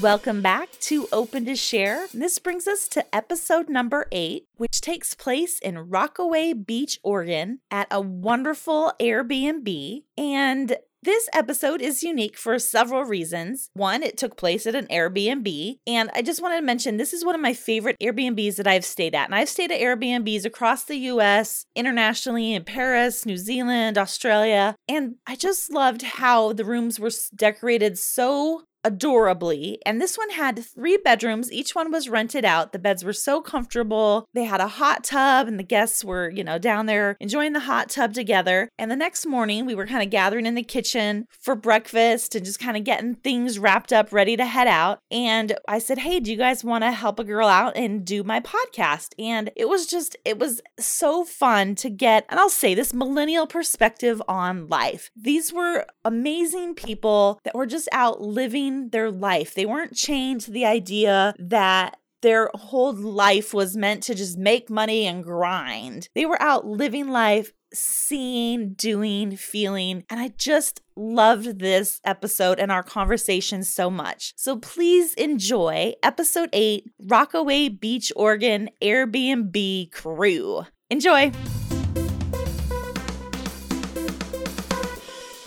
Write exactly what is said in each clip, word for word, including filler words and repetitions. Welcome back to Open to Share. This brings us to episode number eight, which takes place in Rockaway Beach, Oregon, at a wonderful Airbnb. And this episode is unique for several reasons. One, it took place at an Airbnb. And I just wanted to mention, this is one of my favorite Airbnbs that I've stayed at. And I've stayed at Airbnbs across the U S, internationally, in Paris, New Zealand, Australia. And I just loved how the rooms were decorated so adorably. And this one had three bedrooms. Each one was rented out. The beds were so comfortable. They had a hot tub and the guests were, you know, down there enjoying the hot tub together. And the next morning we were kind of gathering in the kitchen for breakfast and just kind of getting things wrapped up, ready to head out. And I said, hey, do you guys want to help a girl out and do my podcast? And it was just, it was so fun to get, and I'll say this, millennial perspective on life. These were amazing people that were just out living their life. They weren't chained to the idea that their whole life was meant to just make money and grind. They were out living life, seeing, doing, feeling. And I just loved this episode and our conversation so much. So please enjoy episode eight, Rockaway Beach, Oregon, Airbnb Crew. Enjoy.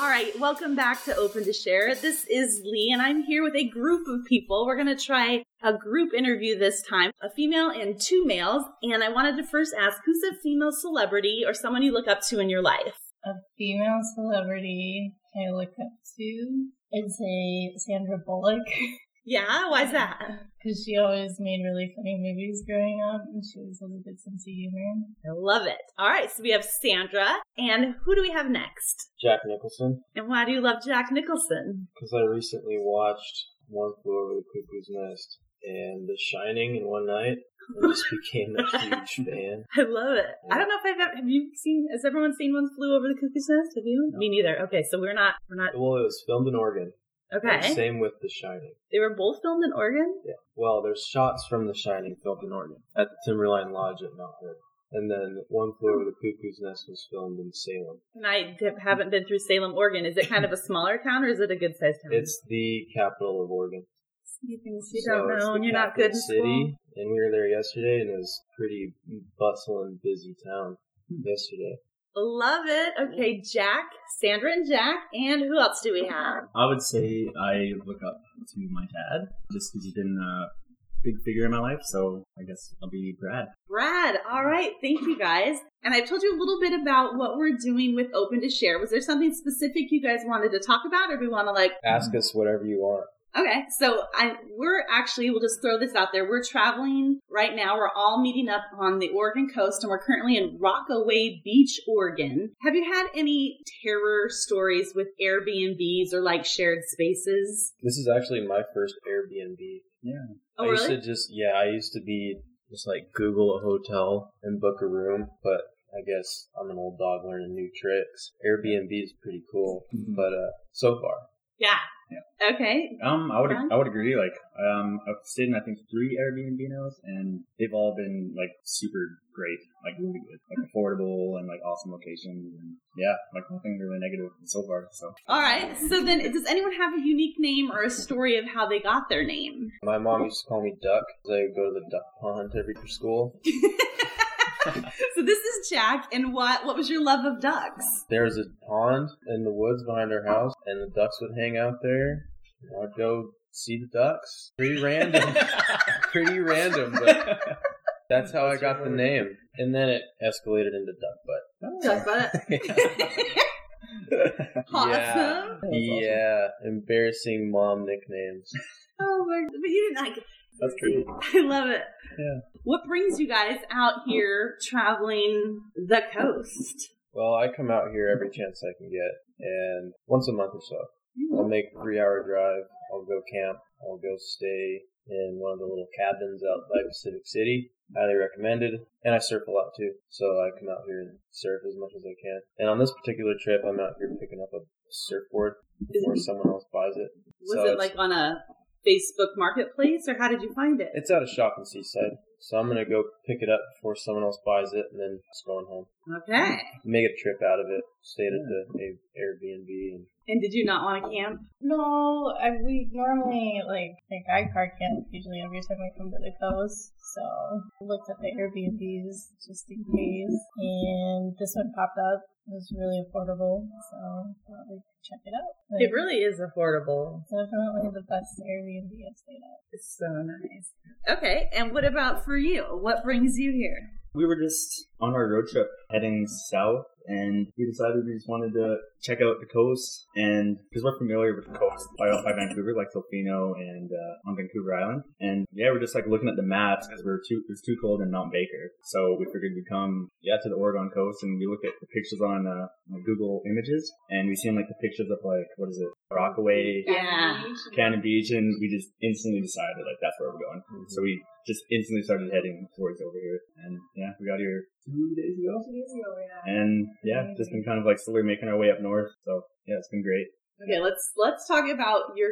All right, welcome back to Open to Share. This is Lee, and I'm here with a group of people. We're going to try a group interview this time, a female and two males. And I wanted to first ask, who's a female celebrity or someone you look up to in your life? A female celebrity I look up to is a Sandra Bullock. Yeah? Why's that? Because she always made really funny movies growing up, and she always had a good sense of humor. I love it. All right, so we have Sandra, and who do we have next? Jack Nicholson. And why do you love Jack Nicholson? Because I recently watched One Flew Over the Cuckoo's Nest and The Shining in one night. I just became a huge fan. I love it. Yeah. I don't know if I've ever, have you seen, has everyone seen One Flew Over the Cuckoo's Nest? Have you? No. Me neither. Okay, so we're not, we're not. Well, it was filmed in Oregon. Okay. Same with The Shining. They were both filmed in Oregon? Yeah. Well, there's shots from The Shining filmed in Oregon at the Timberline Lodge at Mount Hood. And then One Flew Over the Cuckoo's Nest was filmed in Salem. And I haven't been through Salem, Oregon. Is it kind of a smaller town or is it a good-sized town? It's the capital of Oregon. You things you don't know and you're not good in school. City, and we were there yesterday, and it was a pretty bustling, busy town yesterday. Love it. Okay, Jack, Sandra and Jack, and who else do we have? I would say I look up to my dad, just because he's been a big figure in my life, so I guess I'll be Brad. Brad, all right, thank you guys. And I've told you a little bit about what we're doing with Open to Share. Was there something specific you guys wanted to talk about, or do we want to like... Ask us whatever you want. Okay, so I, we're actually, we'll just throw this out there. We're traveling right now. We're all meeting up on the Oregon coast, and we're currently in Rockaway Beach, Oregon. Have you had any terror stories with Airbnbs or, like, shared spaces? This is actually my first Airbnb. Yeah. Oh, I really? used to just, yeah, I used to be just, like, Google a hotel and book a room, but I guess I'm an old dog learning new tricks. Airbnb is pretty cool, mm-hmm. but uh, so far. Yeah. Yeah. Okay. Um, I would I would agree. Like, um, I've stayed in I think three Airbnb nows, and they've all been like super great, like really good, like affordable and like awesome locations, and yeah, like nothing really negative so far. So. All right. So then, does anyone have a unique name or a story of how they got their name? My mom used to call me Duck. I would go to the duck pond every school. So this is Jack, and what what was your love of ducks? There was a pond in the woods behind our house, and the ducks would hang out there. I'd go see the ducks. Pretty random. Pretty random, but that's how that's I got the name. And then it escalated into duck butt. Duck butt. Awesome. Yeah. Yeah. Awesome. Embarrassing mom nicknames. Oh my God. But you didn't like it. That's great. I love it. Yeah. What brings you guys out here traveling the coast? Well, I come out here every chance I can get, and once a month or so. Mm-hmm. I'll make a three-hour drive. I'll go camp. I'll go stay in one of the little cabins out by Pacific City. Highly recommended. And I surf a lot, too. So I come out here and surf as much as I can. And on this particular trip, I'm out here picking up a surfboard before someone else buys it. Was so it like on a... Facebook Marketplace, or how did you find it? It's out of shop in Seaside, so I'm going to go pick it up before someone else buys it, and then it's going home. Okay. Make a trip out of it. Stayed at the Airbnb. And, and did you not want to camp? No, I, we normally, like, like I car camp usually every time I come to the coast, so I looked at the Airbnbs just in case, and this one popped up. It was really affordable, so I thought we could check it out. But it really is affordable. Definitely the best Airbnb I've stayed at. It's so nice. Okay, and what about for you? What brings you here? We were just on our road trip heading south, and we decided we just wanted to check out the coast, and because we're familiar with the coast by, by Vancouver, like Tolfino and uh, on Vancouver Island. And yeah, we're just like looking at the maps because we were too it was too cold in Mount Baker, so we figured we'd come yeah to the Oregon coast, and we looked at the pictures on uh, Google Images, and we seen like the pictures of like what is it Rockaway, yeah, Cannon Beach, and we just instantly decided like that's where we're going. Mm-hmm. So we just instantly started heading towards over here, and yeah, we got here two days ago. Two days ago, yeah. And yeah, mm-hmm. just been kind of like slowly making our way up north. So yeah, it's been great. Okay, let's let's talk about your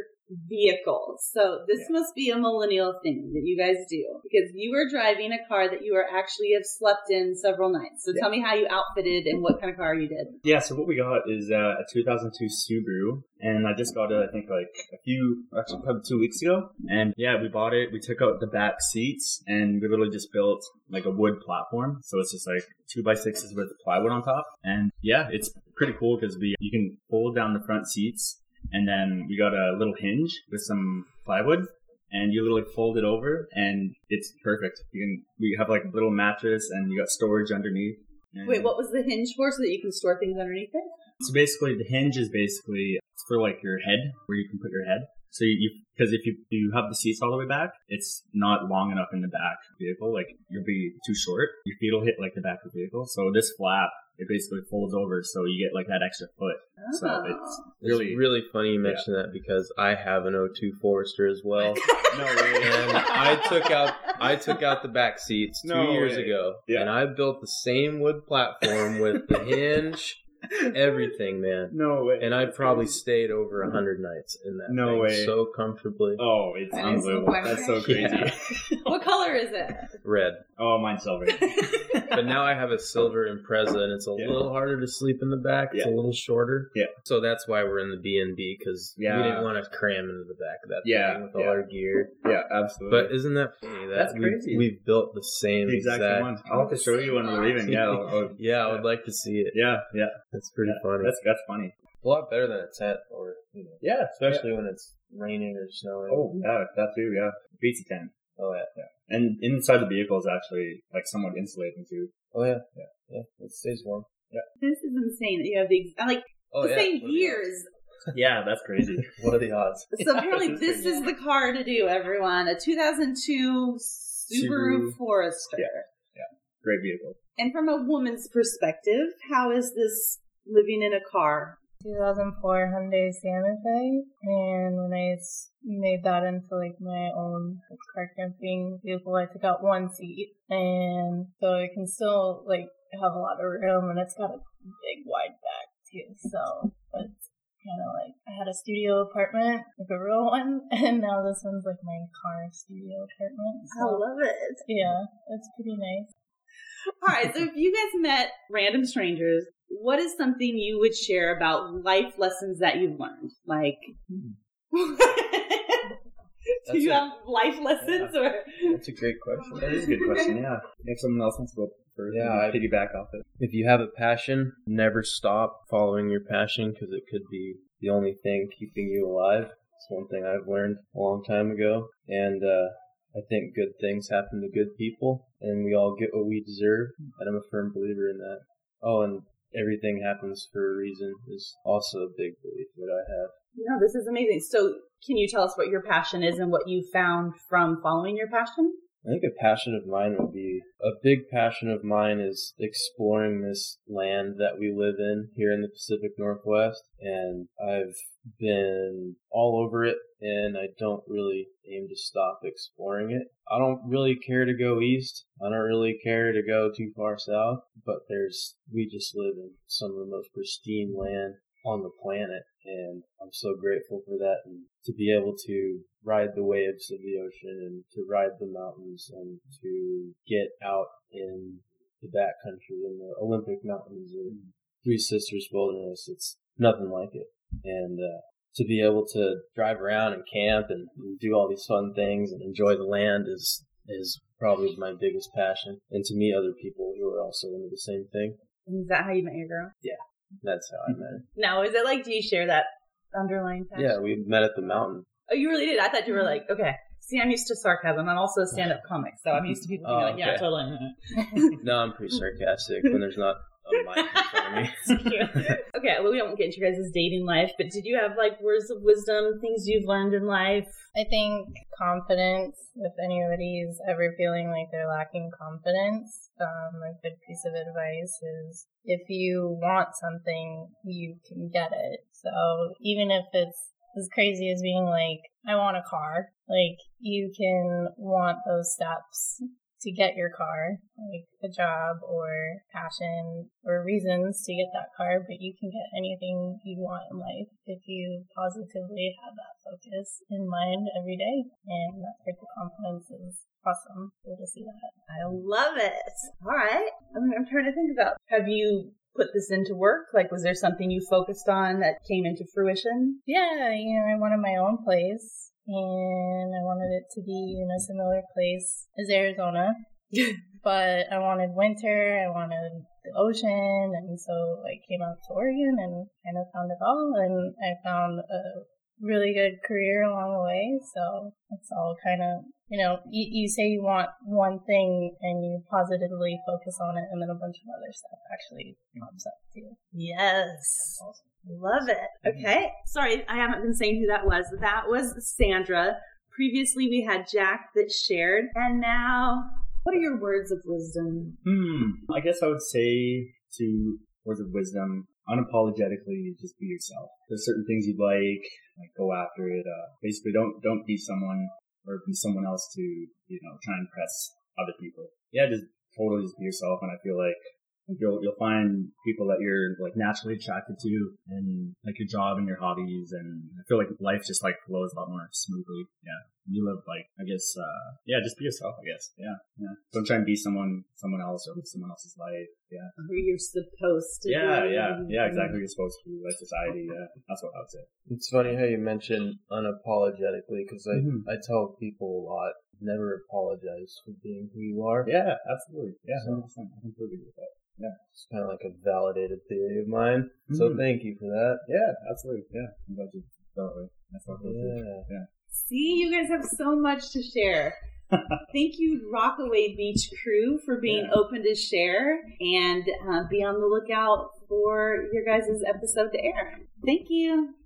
vehicle. So this yeah. must be a millennial thing that you guys do, because you were driving a car that you were actually have slept in several nights. So yeah. tell me how you outfitted and what kind of car you did. Yeah, so what we got is uh, a two thousand two Subaru, and I just got it I think like a few, actually probably two weeks ago. And yeah, we bought it. We took out the back seats, and we literally just built like a wood platform. So it's just like two by sixes with plywood on top. And yeah, it's pretty cool because we you can fold down the front seats. And then we got a little hinge with some plywood, and you literally fold it over, and it's perfect. You can we have like a little mattress, and you got storage underneath. And wait, what was the hinge for, so that you can store things underneath it? So basically, the hinge is basically for like your head, where you can put your head. So you, because if you you have the seats all the way back, it's not long enough in the back of the vehicle. Like you'll be too short. Your feet will hit like the back of the vehicle. So this flap, it basically folds over, so you get like that extra foot. Oh. So it's really, it's really funny you mention yeah. that, because I have an oh two Forester as well. No way. And I took out I took out the back seats two no years way. ago, yeah. and I built the same wood platform with the hinge. Everything, man. No way. And I probably stayed over a hundred nights in that. No thing way. So comfortably. Oh, it's that unbelievable. That's so crazy. Yeah. What color is it? Red. Oh, mine's silver. But now I have a silver Impreza, and it's a yeah. little harder to sleep in the back. It's yeah. a little shorter. Yeah. So that's why we're in the B and B, because yeah. we didn't want to cram into the back of that yeah. thing with yeah. all our gear. Yeah, absolutely. But isn't that funny? That That's we, crazy. We've built the same the exact, exact one. I'll have to show you when we're leaving. Yeah, I'll, I'll, yeah, I would like to see it. Yeah, yeah. That's pretty yeah, funny. That's that's funny. A lot better than a tent, or you know, yeah, especially yeah. when it's raining or snowing. Oh yeah, that too. Yeah, beats a tent. Oh yeah, yeah. And inside the vehicle is actually like somewhat insulating too. Oh yeah, yeah, yeah. It stays warm. Yeah. This is insane that you have these. Like oh, the yeah. same years. Yeah, that's crazy. What are the odds? So apparently, this is the car to do, everyone. A two thousand two Subaru, Subaru. Forester. Yeah. yeah, great vehicle. And from a woman's perspective, how is this living in a car? two thousand four Hyundai Santa Fe, and when I made that into like my own car camping vehicle, I took out one seat, and so it can still like have a lot of room, and it's got a big wide back too, so it's kind of like, I had a studio apartment, like a real one, and now this one's like my car studio apartment. So, I love it. Yeah, it's pretty nice. All right, so if you guys met random strangers, what is something you would share about life lessons that you've learned? Like, hmm. do you a, have life lessons? Yeah. Or that's a great question. That is a good question, yeah. If someone else wants to go first, yeah, piggyback off it. If you have a passion, never stop following your passion, because it could be the only thing keeping you alive. It's one thing I've learned a long time ago, and uh, I think good things happen to good people, and we all get what we deserve, and I'm a firm believer in that. Oh, and everything happens for a reason is also a big belief that I have. Yeah, this is amazing. So can you tell us what your passion is and what you found from following your passion? I think a passion of mine would be, a big passion of mine is exploring this land that we live in here in the Pacific Northwest, and I've been all over it, and I don't really aim to stop exploring it. I don't really care to go east. I don't really care to go too far south, but there's, we just live in some of the most pristine land on the planet, and I'm so grateful for that, and to be able to ride the waves of the ocean and to ride the mountains and to get out in the backcountry in the Olympic Mountains or Three Sisters Wilderness. It's nothing like it. And uh, to be able to drive around and camp and do all these fun things and enjoy the land is is probably my biggest passion, and to meet other people who are also into the same thing. Is that how you met your girl? Yeah, that's how I met her. Now, is it like, do you share that underlying passion? Yeah, we met at the mountain. Oh, you really did? I thought you were like, okay. See, I'm used to sarcasm. I'm also a stand-up comic, so I'm used to people being oh, like, okay. Yeah, totally. No, I'm pretty sarcastic when there's not a mic in front of me. It's true. Okay, well, we don't get into your guys' dating life, but did you have, like, words of wisdom, things you've learned in life? I think confidence. If anybody's ever feeling like they're lacking confidence, um, a good piece of advice is if you want something, you can get it. So even if it's as crazy as being like, I want a car. Like, you can want those steps to get your car, like a job or passion or reasons to get that car, but you can get anything you want in life if you positively have that focus in mind every day. And that type of confidence is awesome. Cool to see that. I love it. All right. I'm, I'm trying to think about, have you put this into work? Like, was there something you focused on that came into fruition? Yeah, you know, I wanted my own place, and I wanted it to be in a similar place as Arizona, but I wanted winter, I wanted the ocean, and so I came out to Oregon and kind of found it all, and I found a really good career along the way, so it's all kind of, you know, you, you say you want one thing and you positively focus on it, and then a bunch of other stuff actually pops up too. Yes. Awesome. Love it. Okay. Sorry, I haven't been saying who that was. That was Sandra. Previously, we had Jack that shared, and now, what are your words of wisdom? Hmm. I guess I would say two words of wisdom. Unapologetically, just be yourself. There's certain things you like, like go after it. Uh, basically, don't don't be someone or be someone else to, you know, try and impress other people. Yeah, just totally just be yourself. And I feel like you'll you'll find people that you're like naturally attracted to, and like your job and your hobbies. And I feel like life just like flows a lot more smoothly. Yeah, you live like I guess uh, yeah, just be yourself. I guess yeah, yeah. Don't try and be someone someone else or live someone else's life. Yeah. Who you're supposed to yeah, be. Yeah, yeah, yeah, exactly. You're supposed to be like society. Yeah, that's what I would say. It's funny how you mention unapologetically, because I, mm-hmm. I tell people a lot, never apologize for being who you are. Yeah, absolutely. Yeah, so, one hundred percent. I completely agree with that. Yeah, it's kind of like a validated theory of mine. Mm-hmm. So thank you for that. Yeah, absolutely. Yeah, I'm glad you felt it. That's what I feel. Yeah. See, you guys have so much to share. Thank you, Rockaway Beach crew, for being yeah. open to share, and uh, be on the lookout for your guys' episode to air. Thank you.